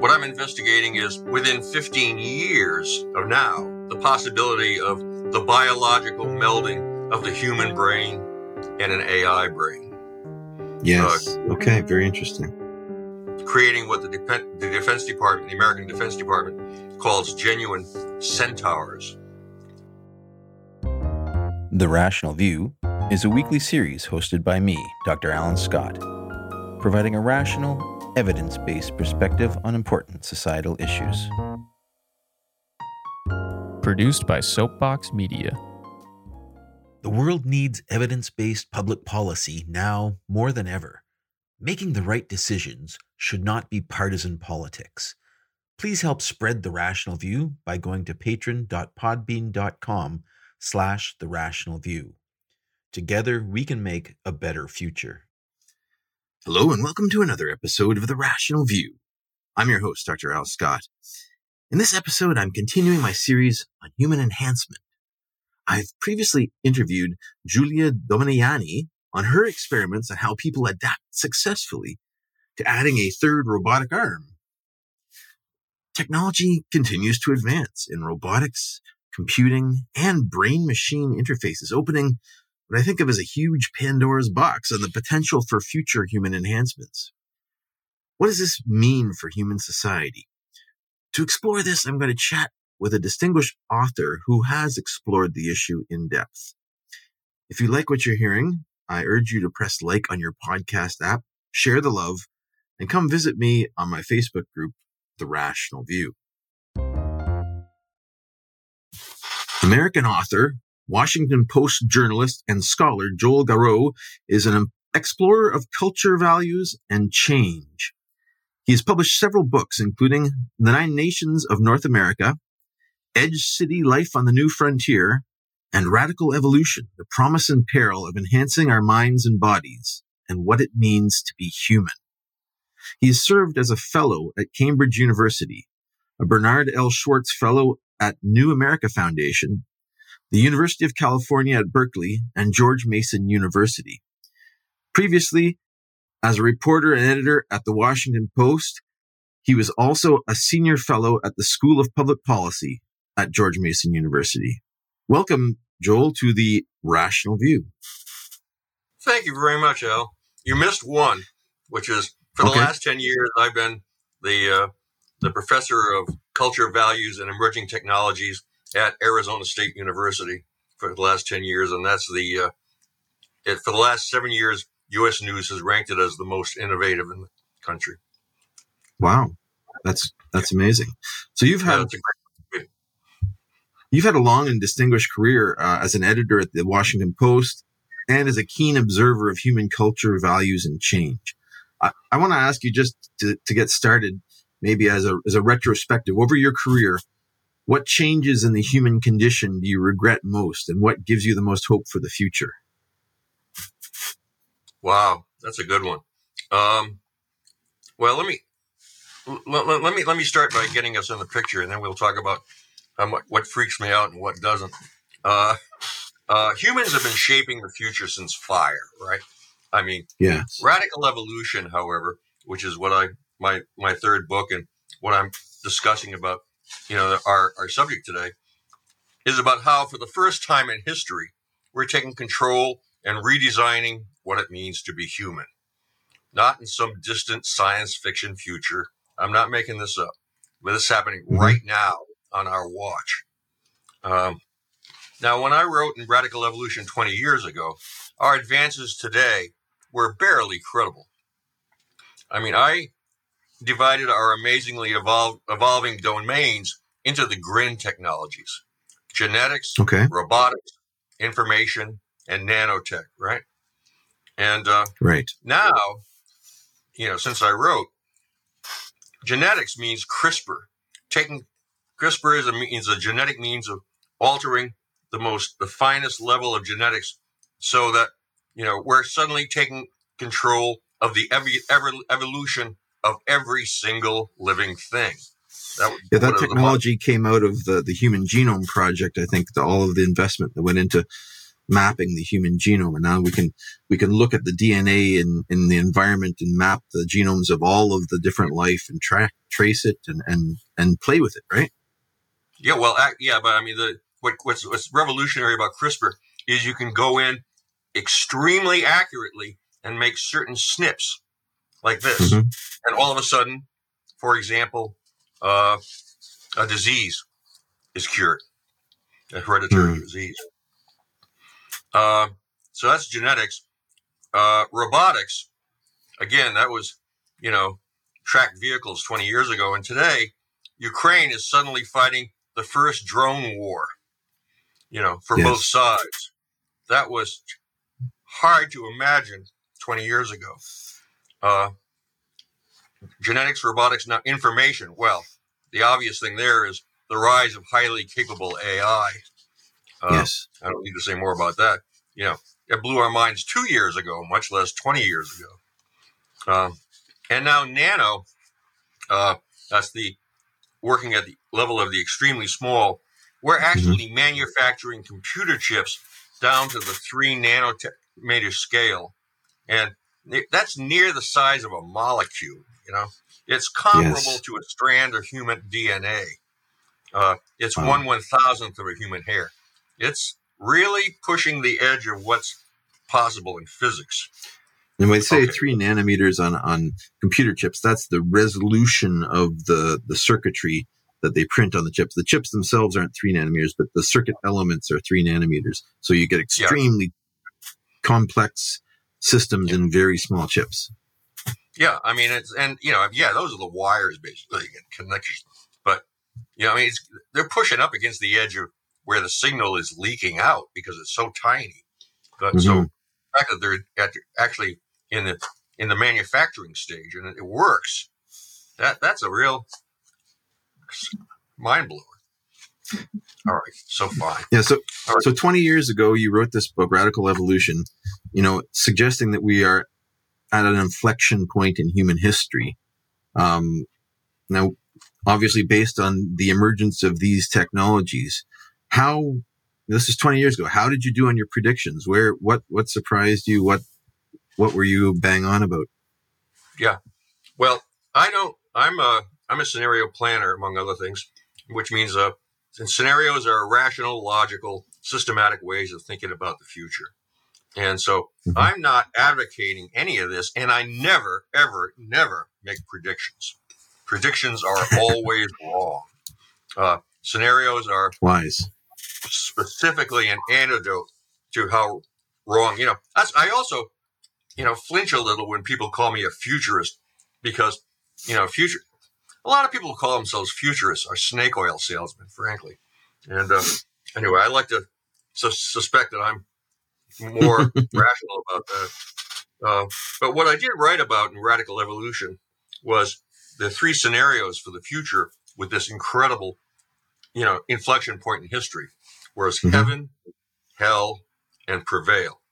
What I'm investigating is, within 15 years of now, the possibility of the biological melding of the human brain and an AI brain. Yes. Okay. Very interesting. Creating what the Defense Department, the American Defense Department, calls genuine centaurs. The Rational View is a weekly series hosted by me, Dr. Alan Scott, providing a rational, evidence-based perspective on important societal issues. Produced by Soapbox Media. The world needs evidence-based public policy now more than ever. Making the right decisions should not be partisan politics. Please help spread the Rational View by going to patron.podbean.com/therationalview. Together, we can make a better future. Hello and welcome to another episode of The Rational View. I'm your host, Dr. Al Scott. In this episode, I'm continuing my series on human enhancement. I've previously interviewed Guilia Dominijanni on her experiments on how people adapt successfully to adding a third robotic arm. Technology continues to advance in robotics, computing, and brain-machine interfaces, opening what I think of as a huge Pandora's box on the potential for future human enhancements. What does this mean for human society? To explore this, I'm going to chat with a distinguished author who has explored the issue in depth. If you like what you're hearing, I urge you to press like on your podcast app, share the love, and come visit me on my Facebook group, The Rational View. American author, Washington Post journalist and scholar Joel Garreau is an explorer of culture, values, and change. He has published several books, including The Nine Nations of North America, Edge City: Life on the New Frontier, and Radical Evolution, The Promise and Peril of Enhancing Our Minds and Bodies, and What It Means to Be Human. He has served as a fellow at Cambridge University, a Bernard L. Schwartz Fellow at New America Foundation, the University of California at Berkeley, and George Mason University. Previously, as a reporter and editor at The Washington Post, he was also a senior fellow at the School of Public Policy at George Mason University. Welcome, Joel, to The Rational View. Thank you very much, Al. You missed one, which is, for the last 10 years, I've been the professor of culture, values, and emerging technologies at Arizona State University for the last 10 years. And that's for the last 7 years, U.S. News has ranked it as the most innovative in the country. Wow. That's amazing. So you've had a long and distinguished career as an editor at the Washington Post and as a keen observer of human culture, values, and change. I want to ask you, just to get started, maybe as a retrospective over your career, what changes in the human condition do you regret most, and what gives you the most hope for the future? Wow, that's a good one. Well, let me start by getting us in the picture, and then we'll talk about what freaks me out and what doesn't. Humans have been shaping the future since fire, right? I mean, yes. Radical Evolution, however, which is what my third book and what I'm discussing about, our subject today, is about how, for the first time in history, we're taking control and redesigning what it means to be human. Not in some distant science fiction future. I'm not making this up, but it's happening right now on our watch. Now, when I wrote in Radical Evolution 20 years ago, our advances today were barely credible. I mean, I divided our amazingly evolving domains into the GRIN technologies: genetics, robotics, information, and nanotech, right? And now, since I wrote, genetics means CRISPR. CRISPR is a genetic means of altering the finest level of genetics so that, we're suddenly taking control of the evolution of every single living thing. That technology came out of the Human Genome Project, I think, all of the investment that went into mapping the human genome. And now we can look at the DNA in the environment and map the genomes of all of the different life and trace it and play with it, right? Yeah, well, yeah, but I mean, what's revolutionary about CRISPR is you can go in extremely accurately and make certain SNPs like this. Mm-hmm. And all of a sudden, for example, a disease is cured, a hereditary disease. So that's genetics. Robotics, again, that was, tracked vehicles 20 years ago. And today, Ukraine is suddenly fighting the first drone war, for both sides. That was hard to imagine 20 years ago. Genetics, robotics, now information. Well, the obvious thing there is the rise of highly capable AI. Yes. I don't need to say more about that. It blew our minds 2 years ago, much less 20 years ago. And now nano, that's the working at the level of the extremely small, we're actually manufacturing computer chips down to the 3 nanometer scale. And that's near the size of a molecule, It's comparable to a strand of human DNA. It's 1/1000th of a human hair. It's really pushing the edge of what's possible in physics. And when they say 3 nanometers on computer chips, that's the resolution of the circuitry that they print on the chips. The chips themselves aren't 3 nanometers, but the circuit elements are 3 nanometers. So you get extremely complex systems in very small chips. Yeah, I mean, those are the wires basically, connections. But, they're pushing up against the edge of where the signal is leaking out because it's so tiny. But, so the fact that they're actually in the manufacturing stage and it works, that's a real mind blower. All right, so fine. Yeah, so right. So 20 years ago, you wrote this book, Radical Evolution, suggesting that we are at an inflection point in human history. Now, obviously, based on the emergence of these technologies, this is 20 years ago. How did you do on your predictions? What surprised you? What were you bang on about? Yeah. Well, I'm a scenario planner, among other things, which means since scenarios are rational, logical, systematic ways of thinking about the future. And so I'm not advocating any of this, and I never, ever, never make predictions. Predictions are always wrong. Scenarios are wise. Specifically an antidote to how wrong, I also, flinch a little when people call me a futurist because, a lot of people who call themselves futurists are snake oil salesmen, frankly. And anyway, I like to suspect that I'm more rational about that. But what I did write about in Radical Evolution was the 3 scenarios for the future with this incredible, inflection point in history, whereas heaven, hell, and prevail.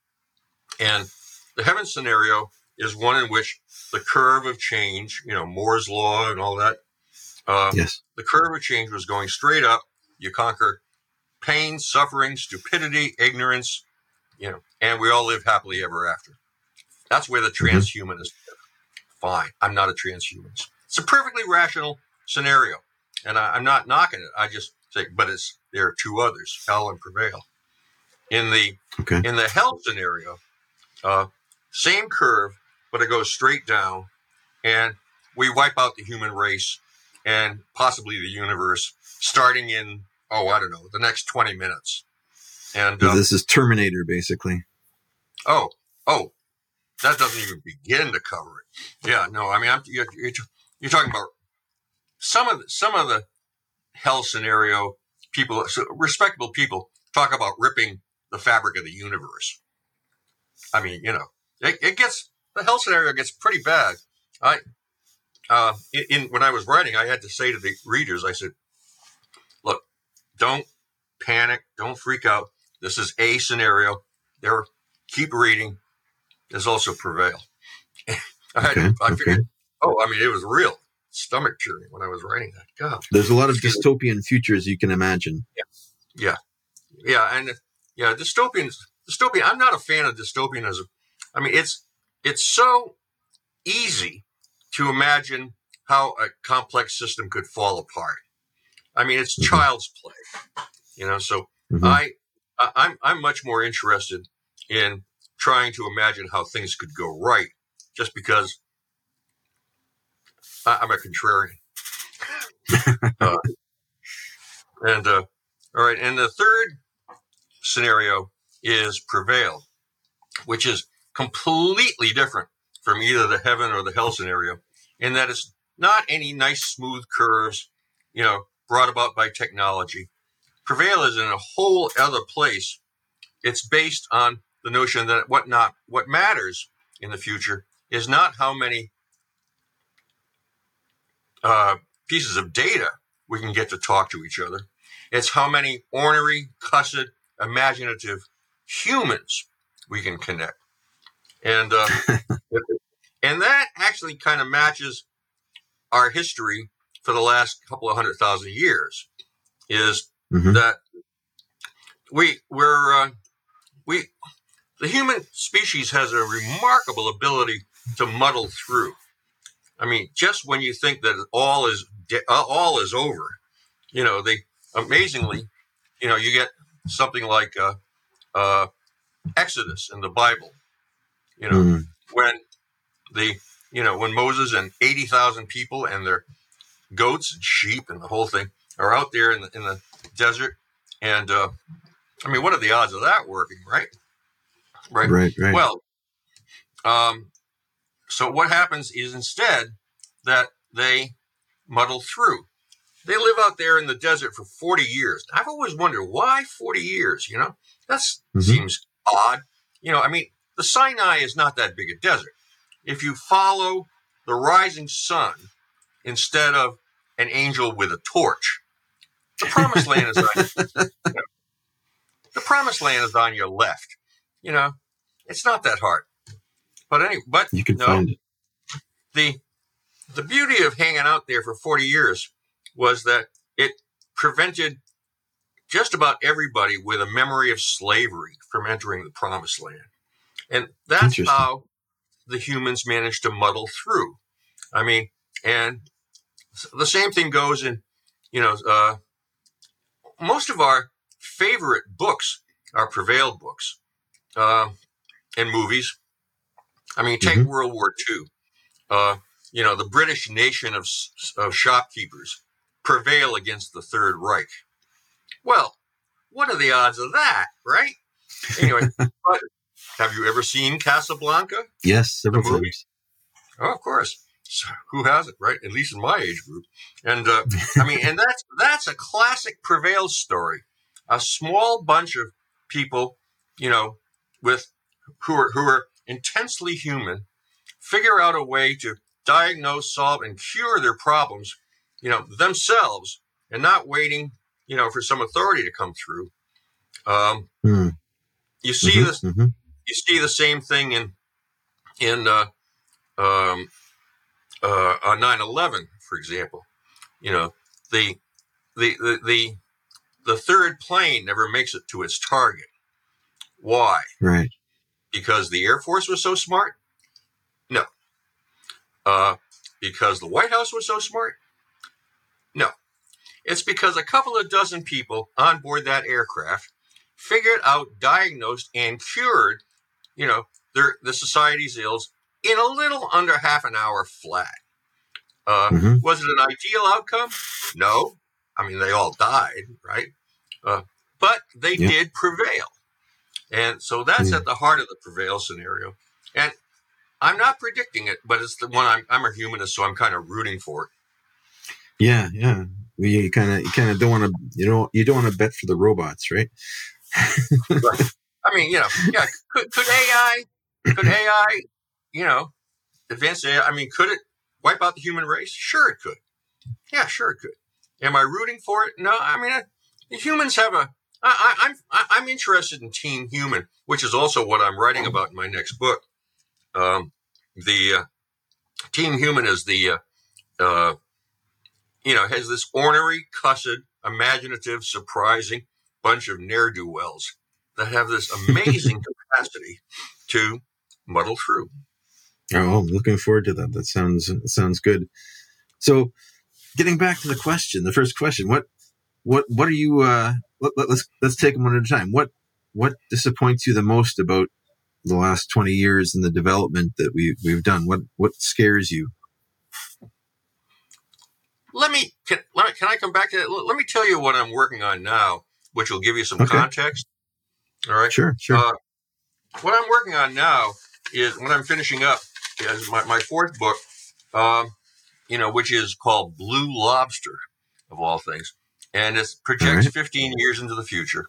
And the heaven scenario is one in which the curve of change, Moore's law and all that, the curve of change was going straight up. You conquer pain, suffering, stupidity, ignorance, and we all live happily ever after. That's where the transhumanist is. Fine, I'm not a transhumanist. It's a perfectly rational scenario. And I'm not knocking it. I just say, but there are 2 others, hell and prevail. In the hell scenario, same curve, but it goes straight down, and we wipe out the human race and possibly the universe, starting in the next 20 minutes. And this is Terminator, basically. Oh, that doesn't even begin to cover it. Yeah, no, I mean, you're talking about. Some of the hell scenario people, respectable people, talk about ripping the fabric of the universe. I mean, the hell scenario gets pretty bad. When I was writing, I had to say to the readers, I said, look, don't panic. Don't freak out. This is a scenario. Keep reading. There's also prevail. I figured, it was real. Stomach churning when I was writing that. God, there's a lot of dystopian futures you can imagine. Yeah, dystopian dystopian. I'm not a fan of dystopianism. I mean, it's so easy to imagine how a complex system could fall apart. I mean, it's child's play, you know. So I'm much more interested in trying to imagine how things could go right, just because I'm a contrarian. All right. And the third scenario is prevail, which is completely different from either the heaven or the hell scenario, in that it's not any nice, smooth curves, you know, brought about by technology. Prevail is in a whole other place. It's based on the notion that what matters in the future is not how many pieces of data we can get to talk to each other. It's how many ornery, cussed, imaginative humans we can connect. And and that actually kind of matches our history for the last couple of 100,000 years, is that the human species has a remarkable ability to muddle through. I mean, just when you think that all is over, you know, they amazingly, you know, you get something like Exodus in the Bible, you know, when Moses and 80,000 people and their goats and sheep and the whole thing are out there in the desert. And I mean, what are the odds of that working, right? Right. Well, so what happens is instead that they muddle through. They live out there in the desert for 40 years. I've always wondered why 40 years, you know, that seems odd. You know, I mean, the Sinai is not that big a desert. If you follow the rising sun instead of an angel with a torch, the promised land is on your left. You know, it's not that hard. But anyway, you can find it. The beauty of hanging out there for 40 years was that it prevented just about everybody with a memory of slavery from entering the promised land. And that's how the humans managed to muddle through. I mean, and the same thing goes in, you know, most of our favorite books are prevail books. And movies. I mean, take World War II. You know, the British nation of shopkeepers prevail against the Third Reich. Well, what are the odds of that, right? Anyway, but have you ever seen Casablanca? Yes, several times. Oh, of course. So who hasn't, right? At least in my age group. And I mean, and that's a classic prevail story. A small bunch of people, you know, who are intensely human, figure out a way to diagnose, solve, and cure their problems, you know, themselves, and not waiting, you know, for some authority to come through. You see this. You see the same thing in 9/11, for example. You know, the third plane never makes it to its target. Why? Right. Because the Air Force was so smart? No. Because the White House was so smart? No. It's because a couple of dozen people on board that aircraft figured out, diagnosed, and cured, you know, the society's ills in a little under half an hour flat. Was it an ideal outcome? No. I mean, they all died, right? But they did prevail. And so that's at the heart of the prevail scenario. And I'm not predicting it, but it's the one I'm a humanist, so I'm kind of rooting for it. Yeah, yeah. You kind of don't want to, you don't want to bet for the robots, right? Right. I mean, you know, yeah. Could AI, you know, advanced AI, I mean, could it wipe out the human race? Sure it could. Yeah, sure it could. Am I rooting for it? No, I mean, humans have a, I'm interested in Team Human, which is also what I'm writing about in my next book. The Team Human is has this ornery, cussed, imaginative, surprising bunch of ne'er-do-wells that have this amazing capacity to muddle through. Oh, I'm looking forward to that. That sounds good. So, getting back to the question, the first question, what are you? Let's take them one at a time. What disappoints you the most about the last 20 years and the development that we've done? What scares you? Can I come back to that? Let me tell you what I'm working on now, which will give you some context. All right. Sure. What I'm working on now is when I'm finishing up is my fourth book, which is called Blue Lobster, of all things. And it projects 15 years into the future.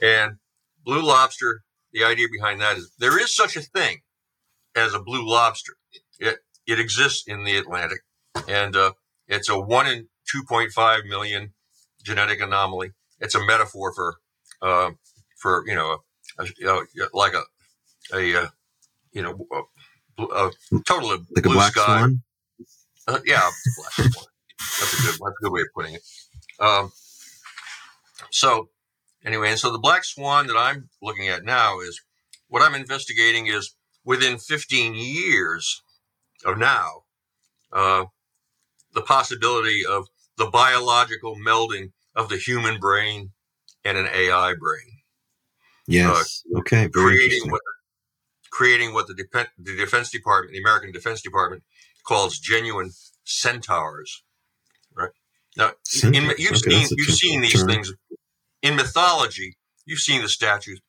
And Blue Lobster, the idea behind that is there is such a thing as a blue lobster. It exists in the Atlantic. And it's a 1 in 2.5 million genetic anomaly. It's a metaphor for a total of like blue a black sky. Swan? Yeah, black swan. That's a good way of putting it. So the black swan that I'm looking at now is what I'm investigating is within 15 years of now, the possibility of the biological melding of the human brain and an AI brain. Yes. Okay. Creating what the Defense Department, the American Defense Department, calls genuine centaurs. Right now, you've seen these things in mythology. You've seen the statues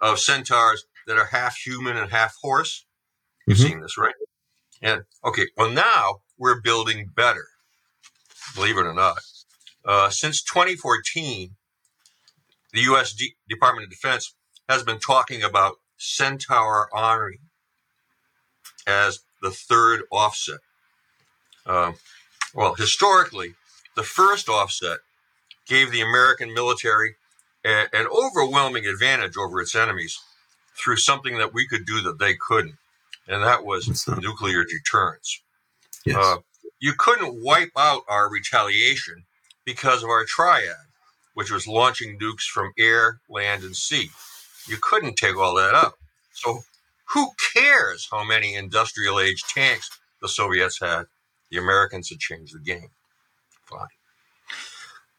of centaurs that are half human and half horse. You've seen this, right? And now we're building better. Believe it or not, since 2014, the U.S. Department of Defense has been talking about centaur honoring as the third offset. Historically, the first offset gave the American military an overwhelming advantage over its enemies through something that we could do that they couldn't, and that was nuclear deterrence. Yes. You couldn't wipe out our retaliation because of our triad, which was launching nukes from air, land, and sea. You couldn't take all that up. So who cares how many industrial-age tanks the Soviets had? The Americans had changed the game. Fine.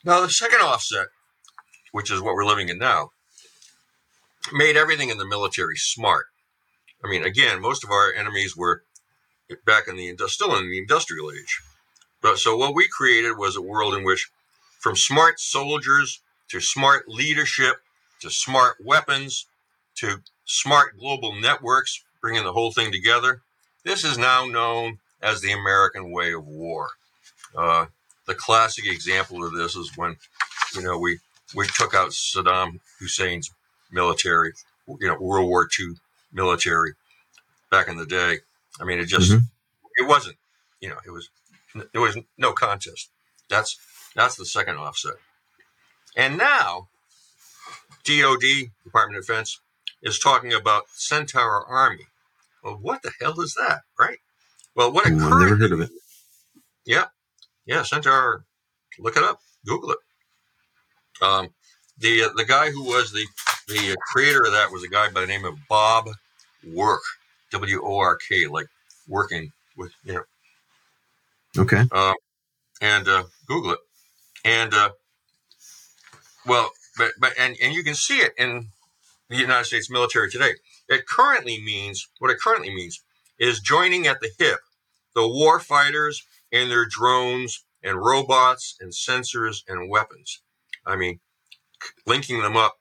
Now, the second offset, which is what we're living in now, made everything in the military smart. I mean, again, most of our enemies were back in the industrial age. But so what we created was a world in which from smart soldiers to smart leadership to smart weapons to smart global networks, bringing the whole thing together, this is now known as the American way of war. The classic example of this is when, we took out Saddam Hussein's military, World War II military back in the day. I mean, it just, it wasn't, there was no contest. That's the second offset. And now, DOD, Department of Defense, is talking about Centaur Army. Well, what the hell is that, right? Well, what occurred? I've never heard of it. Yeah, Centaur. Look it up. Google it. The guy who was the creator of that was a guy by the name of Bob Work, W-O-R-K, like working with, Okay. Google it. But you can see it in the United States military today. What it currently means is joining at the hip the war fighters and their drones and robots and sensors and weapons. I mean, linking them up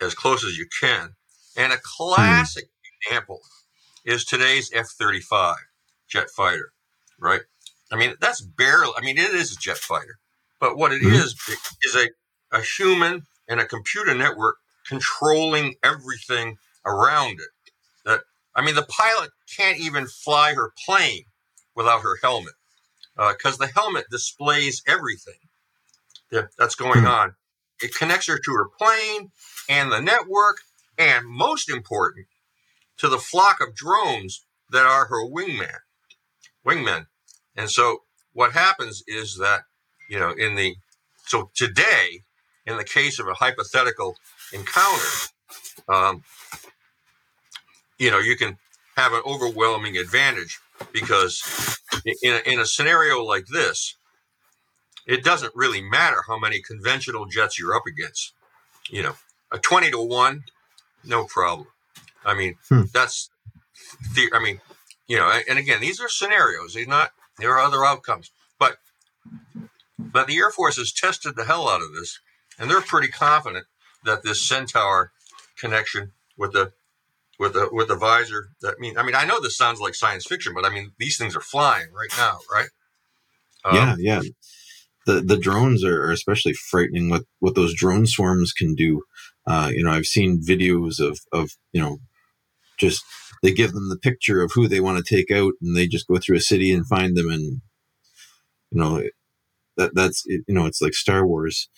as close as you can. And a classic example is today's F-35 jet fighter, right? I mean, that's barely, it is a jet fighter, but what it is a human and a computer network controlling everything around it. The pilot can't even fly her plane without her helmet because the helmet displays everything that's going on. It connects her to her plane and the network, and most important, to the flock of drones that are her wingmen. And so what happens is that, today, in the case of a hypothetical encounter, you know, you can have an overwhelming advantage, because in a scenario like this, it doesn't really matter how many conventional jets you're up against. You know, a 20-1, no problem. I mean, that's the, I mean, you know, and again, these are scenarios. They're not, there are other outcomes, but the Air Force has tested the hell out of this, and they're pretty confident that this Centaur connection with the visor, that means, I mean, I know this sounds like science fiction, but I mean, these things are flying right now, right? Yeah. The drones are especially frightening, what those drone swarms can do. You know, I've seen videos of, you know, just they give them the picture of who they want to take out, and they just go through a city and find them. And, you know, that's it's like Star Wars.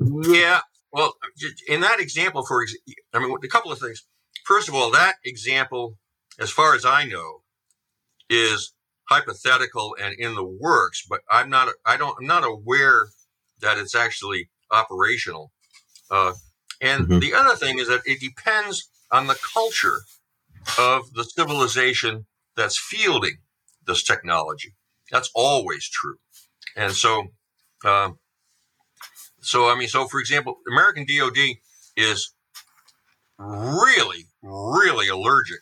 Yeah. Well, in that example, I mean, a couple of things. First of all, that example, as far as I know, is hypothetical and in the works, but I'm not aware that it's actually operational. And the other thing is that it depends on the culture of the civilization that's fielding this technology. That's always true. And so, so for example, American DOD is really, really allergic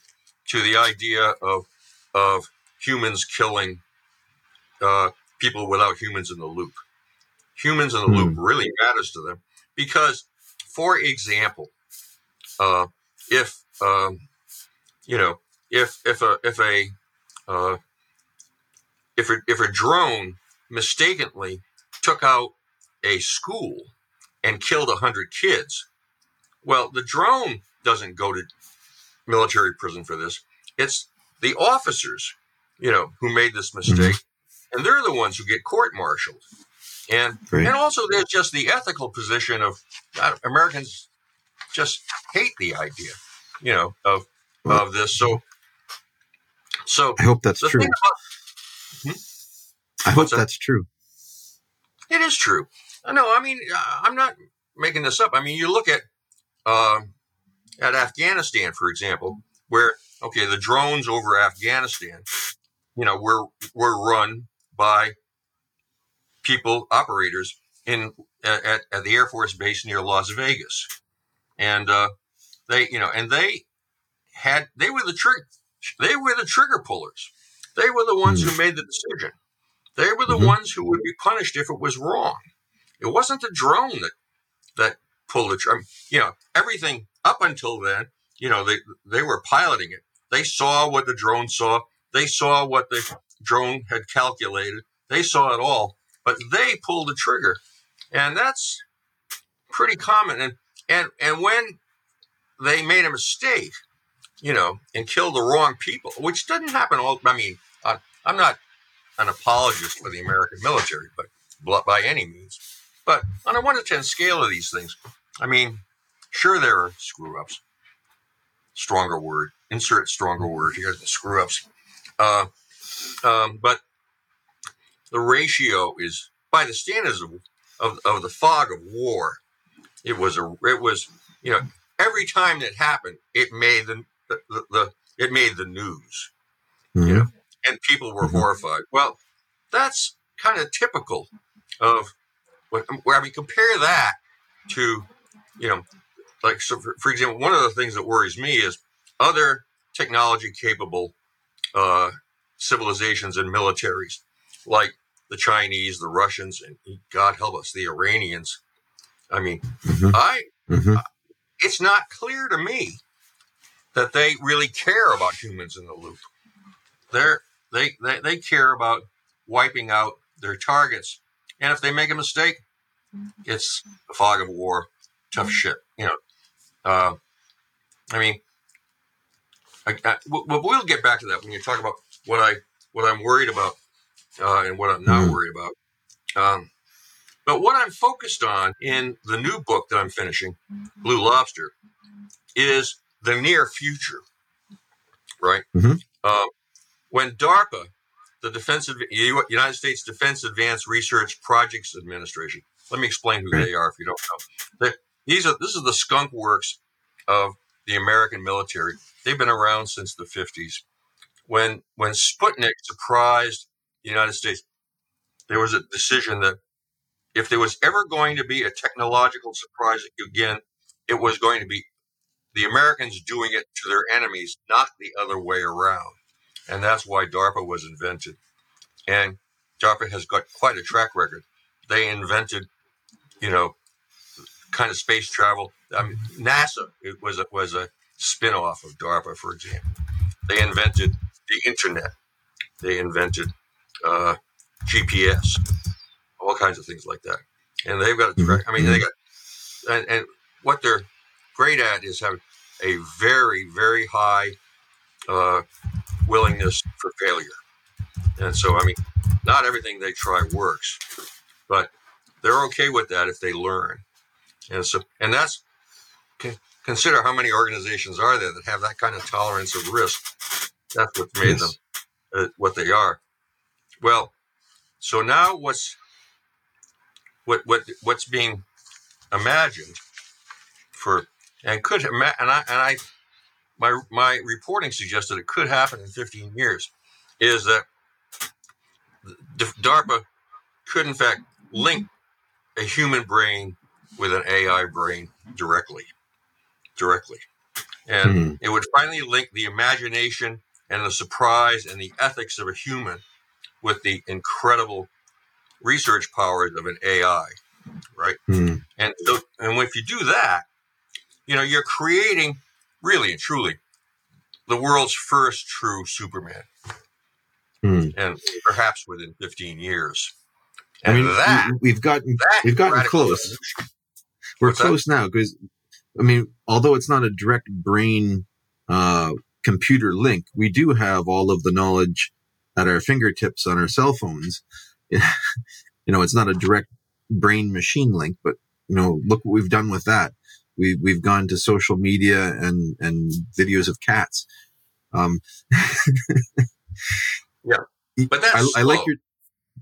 to the idea of humans killing people without humans in the loop. Humans in the loop really matters to them because, for example, if a drone mistakenly took out a school and killed 100 kids, well, the drone doesn't go to military prison for this. It's the officers, you know, who made this mistake, and they're the ones who get court-martialed. And Great. And also there's just the ethical position of Americans just hate the idea, you know, of this. So I hope that's true. I hope that's true. It is true. No, I mean, I'm not making this up. I mean, you look at Afghanistan, for example, where, okay, the drones over Afghanistan, you know, were run by people, operators at the Air Force Base near Las Vegas, and they were the trigger pullers. They were the ones who made the decision. They were the ones who would be punished if it was wrong. It wasn't the drone that pulled the trigger. I mean, you know, everything up until then, you know, they were piloting it. They saw what the drone saw. They saw what the drone had calculated. They saw it all, but they pulled the trigger, and that's pretty common. And when they made a mistake, you know, and killed the wrong people, which didn't happen all. I mean, I'm not an apologist for the American military, but by any means. But on a 1 to 10 scale of these things, I mean, sure there are screw ups. Stronger word. Insert stronger word here. The screw ups. But the ratio is, by the standards of the fog of war, it was you know, every time that happened, it made the news, you know, and people were horrified. Well, that's kind of typical of where I mean, compare that to, you know, like, so for example, one of the things that worries me is other technology capable civilizations and militaries, like the Chinese, the Russians, and God help us, the Iranians. I mean, it's not clear to me that they really care about humans in the loop. They care about wiping out their targets, and if they make a mistake, it's the fog of war, tough shit. You know, I mean, we'll get back to that when you talk about what I'm worried about and what I'm not worried about. But what I'm focused on in the new book that I'm finishing, Blue Lobster, is the near future, right? When DARPA, the United States Defense Advanced Research Projects Administration, let me explain who they are if you don't know. This is the skunk works of the American military. They've been around since the 50s. When Sputnik surprised the United States, there was a decision that if there was ever going to be a technological surprise again, it was going to be the Americans doing it to their enemies, not the other way around. And that's why DARPA was invented. And DARPA has got quite a track record. They invented, you know, kind of space travel. I mean, NASA, it was a spin-off of DARPA, for example. They invented the internet. They invented GPS, all kinds of things like that. And they've got a track. I mean, they got, and what they're great at is having a very, very high willingness for failure. And so, I mean, not everything they try works, but they're okay with that if they learn. And so, and that's, consider how many organizations are there that have that kind of tolerance of risk. That's what made them what they are. Well, so now what's being imagined for, and could, and I, my reporting suggests that it could happen in 15 years, is that DARPA could in fact link a human brain with an AI brain directly. And it would finally link the imagination and the surprise and the ethics of a human with the incredible research powers of an AI, right? And if you do that, you know, you're creating really and truly the world's first true Superman. And perhaps within 15 years. And I mean, that we've gotten close. Evolution. We're close now, because I mean, although it's not a direct brain computer link, we do have all of the knowledge at our fingertips on our cell phones. You know, it's not a direct brain machine link, but you know, look what we've done with that. We've gone to social media and videos of cats. Yeah, but that's I slow. Like your,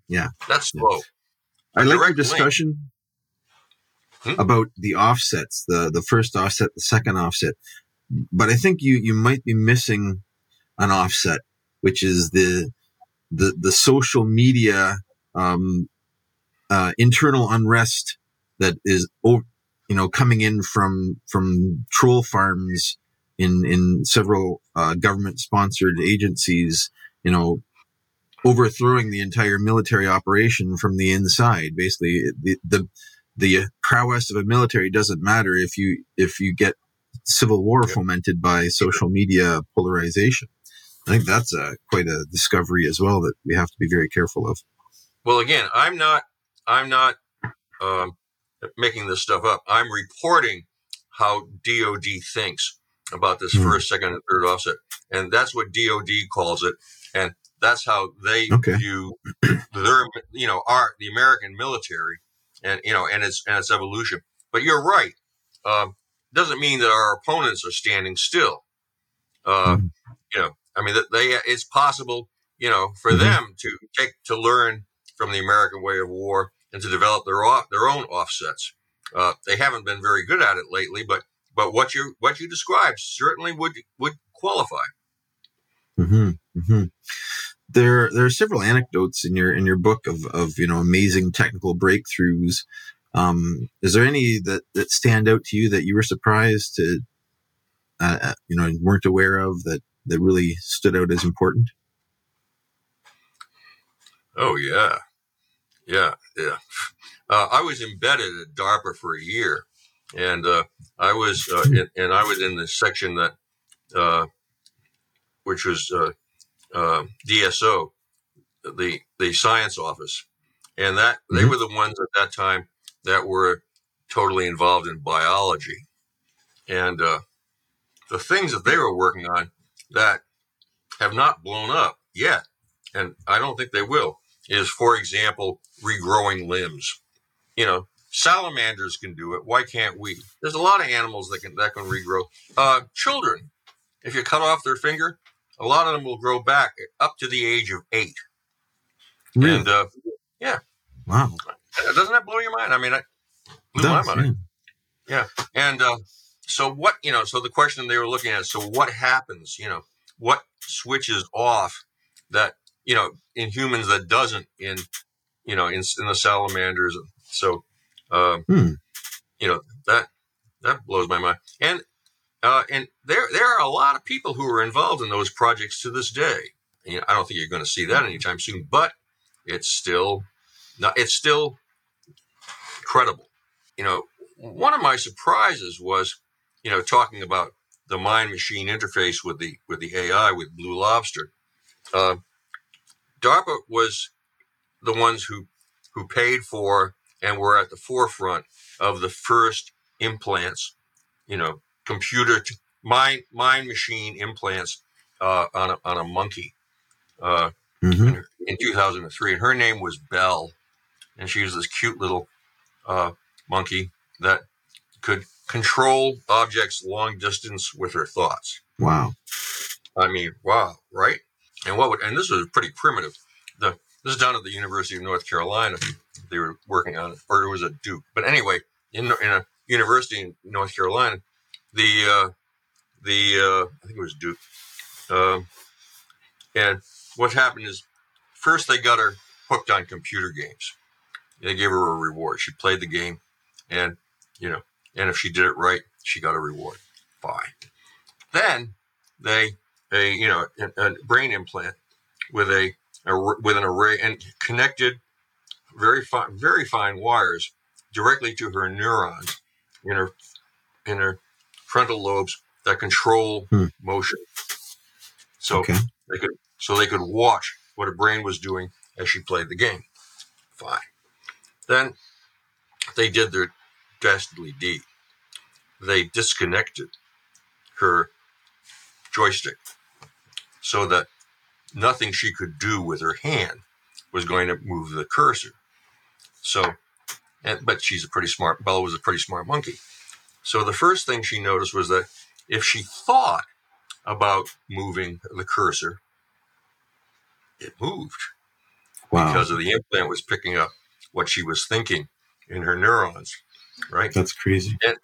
yeah, that's slow. Yeah. I like your discussion about the offsets, the first offset, the second offset. But I think you might be missing an offset, which is the social media internal unrest that is coming in from troll farms in several government sponsored agencies. You know, overthrowing the entire military operation from the inside. Basically, the prowess of a military doesn't matter if you get civil war fomented by social media polarization. I think that's quite a discovery as well that we have to be very careful of. Well, again, I'm not making this stuff up. I'm reporting how DOD thinks about this first, second, and third offset, and that's what DOD calls it. And that's how they view their, you know, the American military, and you know, and its evolution. But you're right. Doesn't mean that our opponents are standing still. You know, I mean, it's possible, you know, for them to learn from the American way of war and to develop their own offsets. They haven't been very good at it lately, but what you described certainly would qualify. There are several anecdotes in your book of you know, amazing technical breakthroughs. Is there any that stand out to you that you were surprised to you know, weren't aware of that really stood out as important? Oh yeah. I was embedded at DARPA for a year, and I was in the section that which was DSO, the science office, and that they were the ones at that time that were totally involved in biology, and the things that they were working on that have not blown up yet, and I don't think they will, is, for example, regrowing limbs. You know, salamanders can do it. Why can't we? There's a lot of animals that can regrow. Children, if you cut off their finger, a lot of them will grow back up to the age of 8. Really? And, yeah. Wow. Doesn't that blow your mind? I mean, it blew my mind. Yeah. And So what, you know, so the question they were looking at, so what happens, you know, what switches off that, you know, in humans that doesn't in, you know, in the salamanders. So, you know, that blows my mind. And there are a lot of people who are involved in those projects to this day. You know, I don't think you're going to see that anytime soon, but it's still credible. You know, one of my surprises was, you know, talking about the mind-machine interface with the AI, with Blue Lobster. DARPA was the ones who paid for and were at the forefront of the first implants, you know, computer mind-machine implants on a monkey in 2003. And her name was Belle, and she was this cute little monkey that could control objects long distance with her thoughts. Wow. I mean, wow, right? And this was pretty primitive. This is down at the University of North Carolina. They were working on it, or it was at Duke. But anyway, in a university in North Carolina, I think it was Duke. And what happened is, first they got her hooked on computer games. They gave her a reward. She played the game, and you know, and if she did it right, she got a reward. Fine. Then a brain implant with an array and connected very fine wires directly to her neurons in her frontal lobes that control motion. So they could watch what her brain was doing as she played the game. Fine. Then they did their dastardly deed. They disconnected her joystick so that nothing she could do with her hand was going to move the cursor. But Belle was a pretty smart monkey. So the first thing she noticed was that if she thought about moving the cursor, it moved. Wow. Because of the implant was picking up what she was thinking in her neurons, right? That's crazy. And,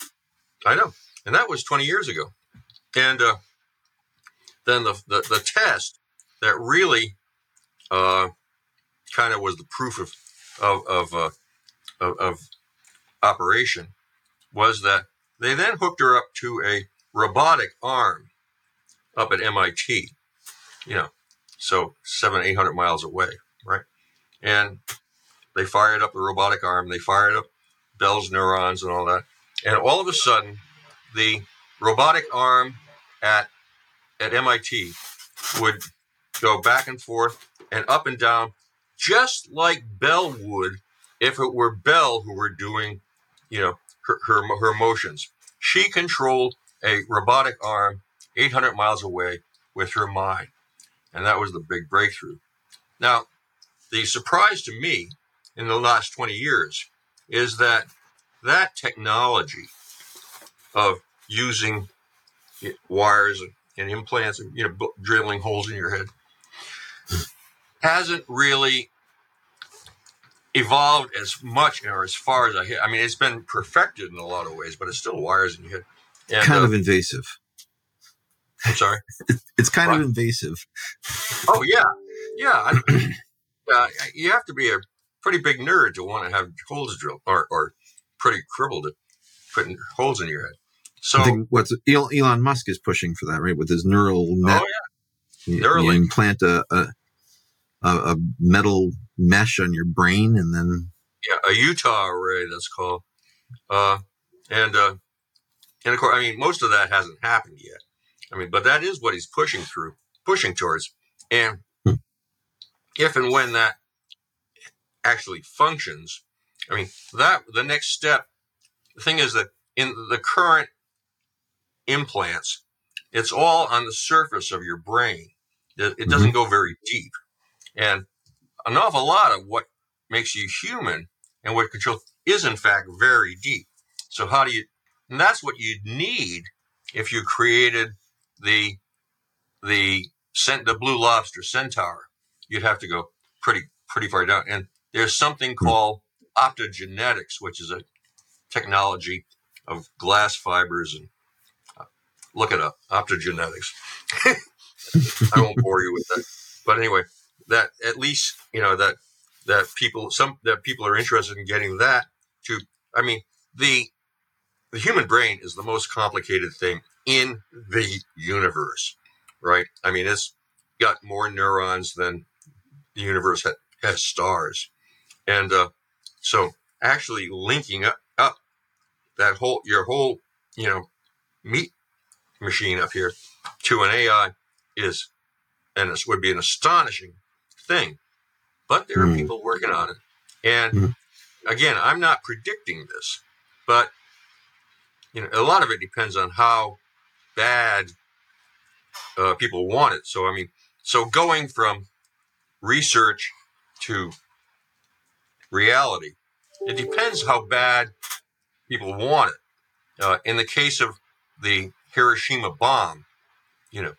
I know. And that was 20 years ago. And then the test that really kind of was the proof of operation was that they then hooked her up to a robotic arm up at MIT, you know, so 700-800 miles away, right? And they fired up the robotic arm. They fired up Belle's neurons and all that. And all of a sudden, the robotic arm at MIT would go back and forth and up and down, just like Belle would if it were Belle who were doing, you know, her motions. She controlled a robotic arm 800 miles away with her mind. And that was the big breakthrough. Now, the surprise to me in the last 20 years is that that technology of using wires and implants and, you know, drilling holes in your head hasn't really evolved as much or as far as I mean, it's been perfected in a lot of ways, but it's still wires in your head. And, kind of invasive. I'm sorry? It's kind of invasive. Oh, yeah. Yeah. You have to be a pretty big nerd to want to have holes drilled or pretty crippled at putting holes in your head. So I think Elon Musk is pushing for that, right? With his neural net. Oh, yeah. You implant a metal mesh on your brain and then... Yeah, a Utah array, that's called. And of course, I mean, most of that hasn't happened yet. I mean, but that is what he's pushing towards. And if and when that actually functions, I mean, that the next step, the thing is that in the current implants, it's all on the surface of your brain. It doesn't go very deep. And an awful lot of what makes you human and what control is, in fact, very deep. So how do you... And that's what you'd need if you created the Blue Lobster centaur. You'd have to go pretty far down. And there's something called optogenetics, which is a technology of glass fibers and Look it up, optogenetics. I won't bore you with that. But anyway, that at least, you know, that people are interested in getting that to, I mean, the human brain is the most complicated thing in the universe, right? I mean, it's got more neurons than the universe has stars. And so actually linking up that whole, your whole, you know, meat machine up here to an AI is, and this would be an astonishing thing, but there are people working on it. And again, I'm not predicting this, but you know, a lot of it depends on how bad people want it. So, I mean, so going from research to reality, it depends how bad people want it. In the case of the Hiroshima bomb, you know,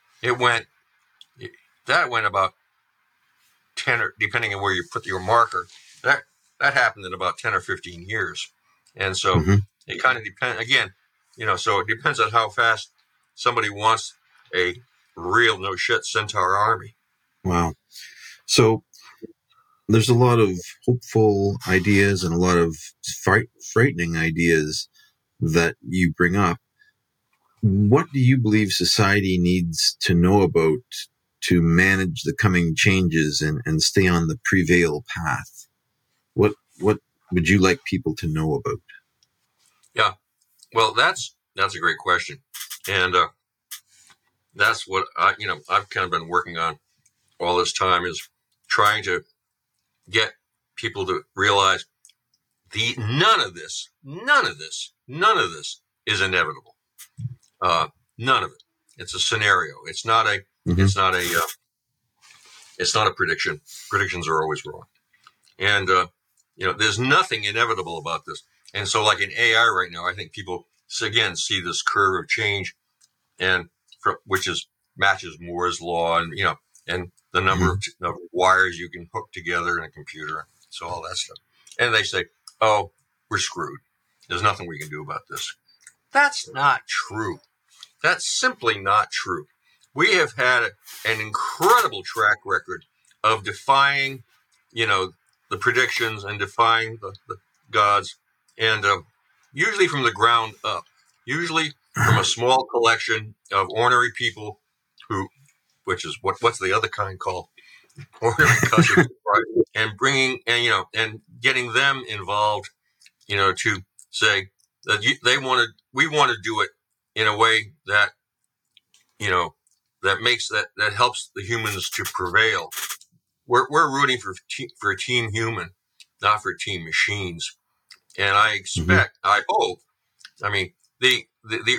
that went about 10 or, depending on where you put your marker, that happened in about 10 or 15 years. And so it kind of depends, again, you know, so it depends on how fast somebody wants a real no shit centaur army. Wow. So there's a lot of hopeful ideas and a lot of frightening ideas that you bring up. What do you believe society needs to know about to manage the coming changes and stay on the prevail path? What would you like people to know about? Yeah, well, that's a great question. And that's what I, you know, I've kind of been working on all this time, is trying to get people to realize none of this is inevitable. None of it. It's a scenario. It's not a, it's not a prediction. Predictions are always wrong. And, you know, there's nothing inevitable about this. And so like in AI right now, I think people again see this curve of change, and which is matches Moore's law, and, you know, and the number of wires you can hook together in a computer. So all that stuff. And they say, oh, we're screwed. There's nothing we can do about this. That's not true. That's simply not true. We have had an incredible track record of defying, you know, the predictions and defying the gods, and usually from the ground up, usually from a small collection of ordinary people who, which is what's the other kind called? Ordinary customers, right? And bringing, and, you know, and getting them involved, you know, to say that we want to do it in a way that, you know, that makes that helps the humans to prevail. We're rooting for Team Human, not for Team Machines. And I expect, I hope, I mean, the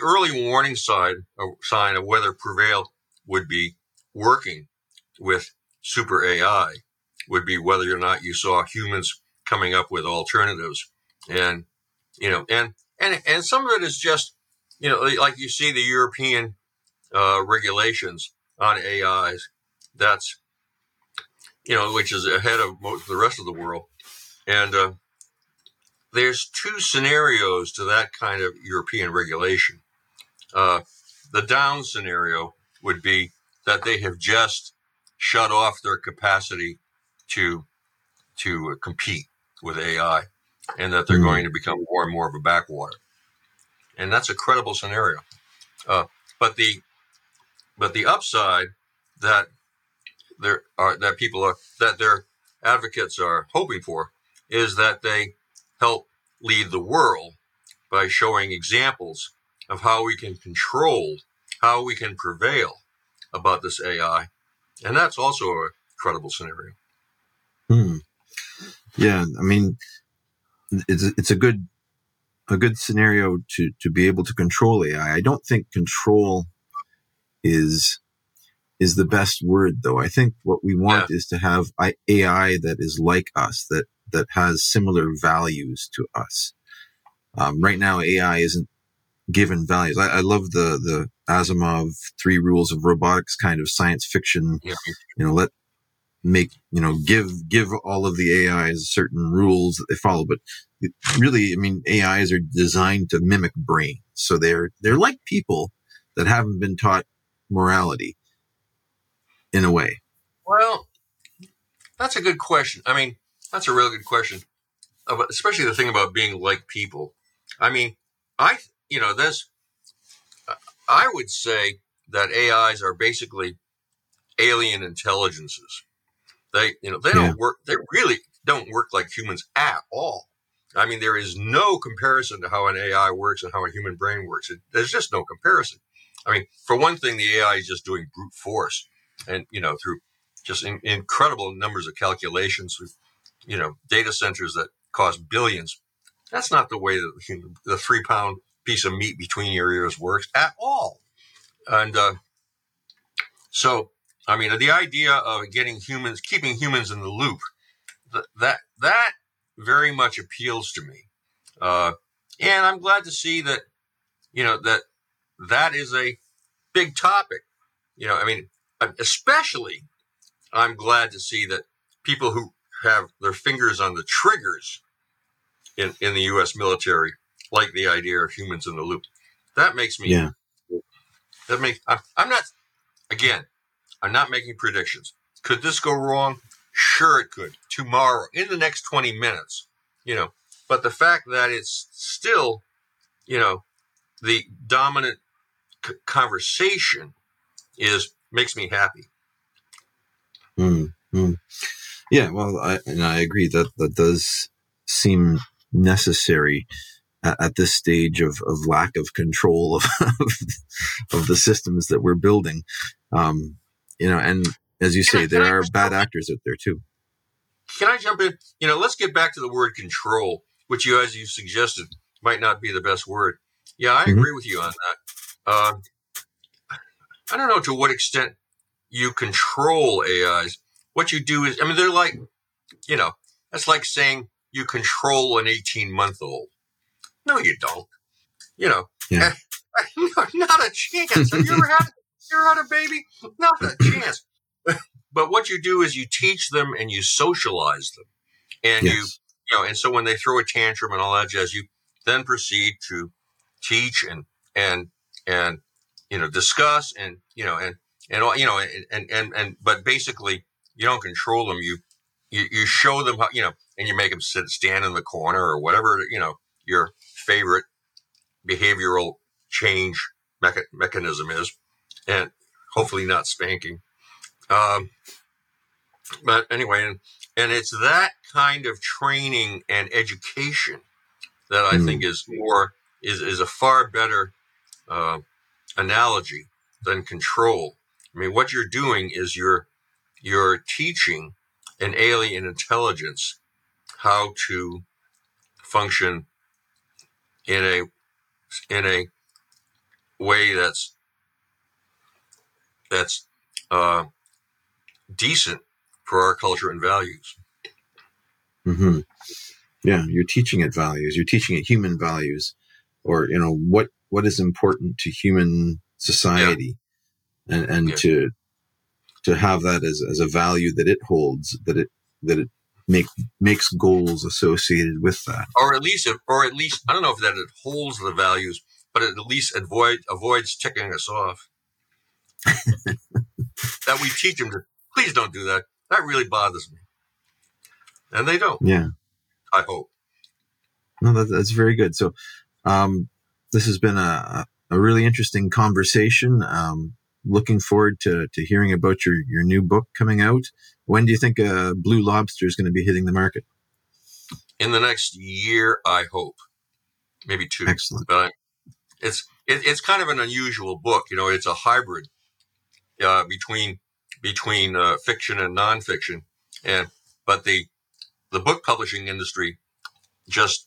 early warning sign of whether prevail would be working with super AI would be whether or not you saw humans coming up with alternatives. And, you know, and some of it is just, you know, like you see the European regulations on AIs. That's, you know, which is ahead of most of the rest of the world. And there's two scenarios to that kind of European regulation. The down scenario would be that they have just shut off their capacity to compete with AI, and that they're going to become more and more of a backwater. And that's a credible scenario. But the upside that their advocates are hoping for is that they help lead the world by showing examples of how we can control, how we can prevail about this AI. And that's also a credible scenario. Yeah. I mean, it's a good scenario to be able to control AI. I don't think control is the best word, though. I think what we want is to have AI that is like us, that has similar values to us. Right now, AI isn't given values. I love the Asimov 3 rules of robotics kind of science fiction. Yeah. You know, give all of the AIs certain rules that they follow. But really, I mean, AIs are designed to mimic brains, so they're like people. that haven't been taught morality in a way? Well, that's a good question. I mean, that's a real good question, especially the thing about being like people. I mean, I would say that AIs are basically alien intelligences. They really don't work like humans at all. I mean, there is no comparison to how an AI works and how a human brain works. There's just no comparison. I mean, for one thing, the AI is just doing brute force and, through just incredible numbers of calculations with, data centers that cost billions. That's not the way that the 3-pound piece of meat between your ears works at all. And so, I mean, the idea of keeping humans in the loop, that very much appeals to me. And I'm glad to see that, that is a big topic. Especially I'm glad to see that people who have their fingers on the triggers in the U.S. military like the idea of humans in the loop. That makes me, I'm not making predictions. Could this go wrong? Sure it could, tomorrow, in the next 20 minutes, But the fact that it's still, the dominant conversation makes me happy. Mm-hmm. Yeah, well, I agree that does seem necessary at this stage of lack of control of the systems that we're building. And as you say, there are bad actors out there too. Can I jump in? Let's get back to the word control, which you, as you suggested, might not be the best word. Yeah, I agree with you on that. I don't know to what extent you control AIs. What you do is, they're like, that's like saying you control an 18-month-old. No, you don't. Not a chance. Have you ever had a baby? Not a chance. But what you do is you teach them and you socialize them. And and so when they throw a tantrum and all that jazz, you then proceed to teach and discuss and but basically you don't control them. You show them how, and you make them stand in the corner or whatever, your favorite behavioral change mechanism is, and hopefully not spanking. But anyway, and it's that kind of training and education that I think is a far better analogy than control. I mean, what you're doing is you're teaching an alien intelligence how to function in a way that's decent for our culture and values. Mm-hmm. Yeah, you're teaching it values. You're teaching it human values, or what is important to human society, and to have that as a value that it holds, that it makes goals associated with that, or at least I don't know if that it holds the values, but it at least avoids ticking us off. That we teach them to please don't do that. That really bothers me, and they don't. Yeah, I hope. No, that's very good. So, this has been a really interesting conversation. Looking forward to hearing about your new book coming out. When do you think Blue Lobster is going to be hitting the market? In the next year, I hope. Maybe 2. Excellent. But it's kind of an unusual book. It's a hybrid between fiction and nonfiction, but the book publishing industry just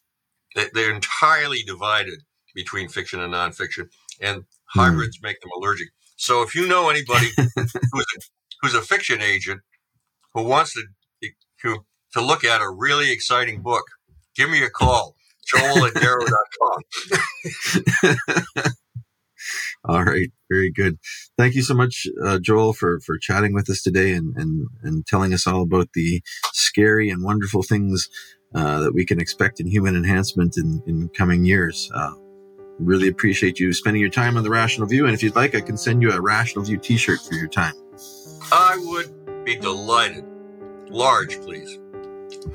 they're entirely divided between fiction and nonfiction, and hybrids make them allergic. So if you know anybody who's a fiction agent who wants to look at a really exciting book, give me a call, joel@garreau.com. All right. Very good. Thank you so much, Joel, for chatting with us today and telling us all about the scary and wonderful things that we can expect in human enhancement in coming years. Really appreciate you spending your time on The Rational View. And if you'd like, I can send you a Rational View t-shirt for your time. I would be delighted. Large, please.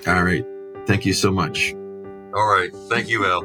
All right. Thank you so much. All right. Thank you, Al.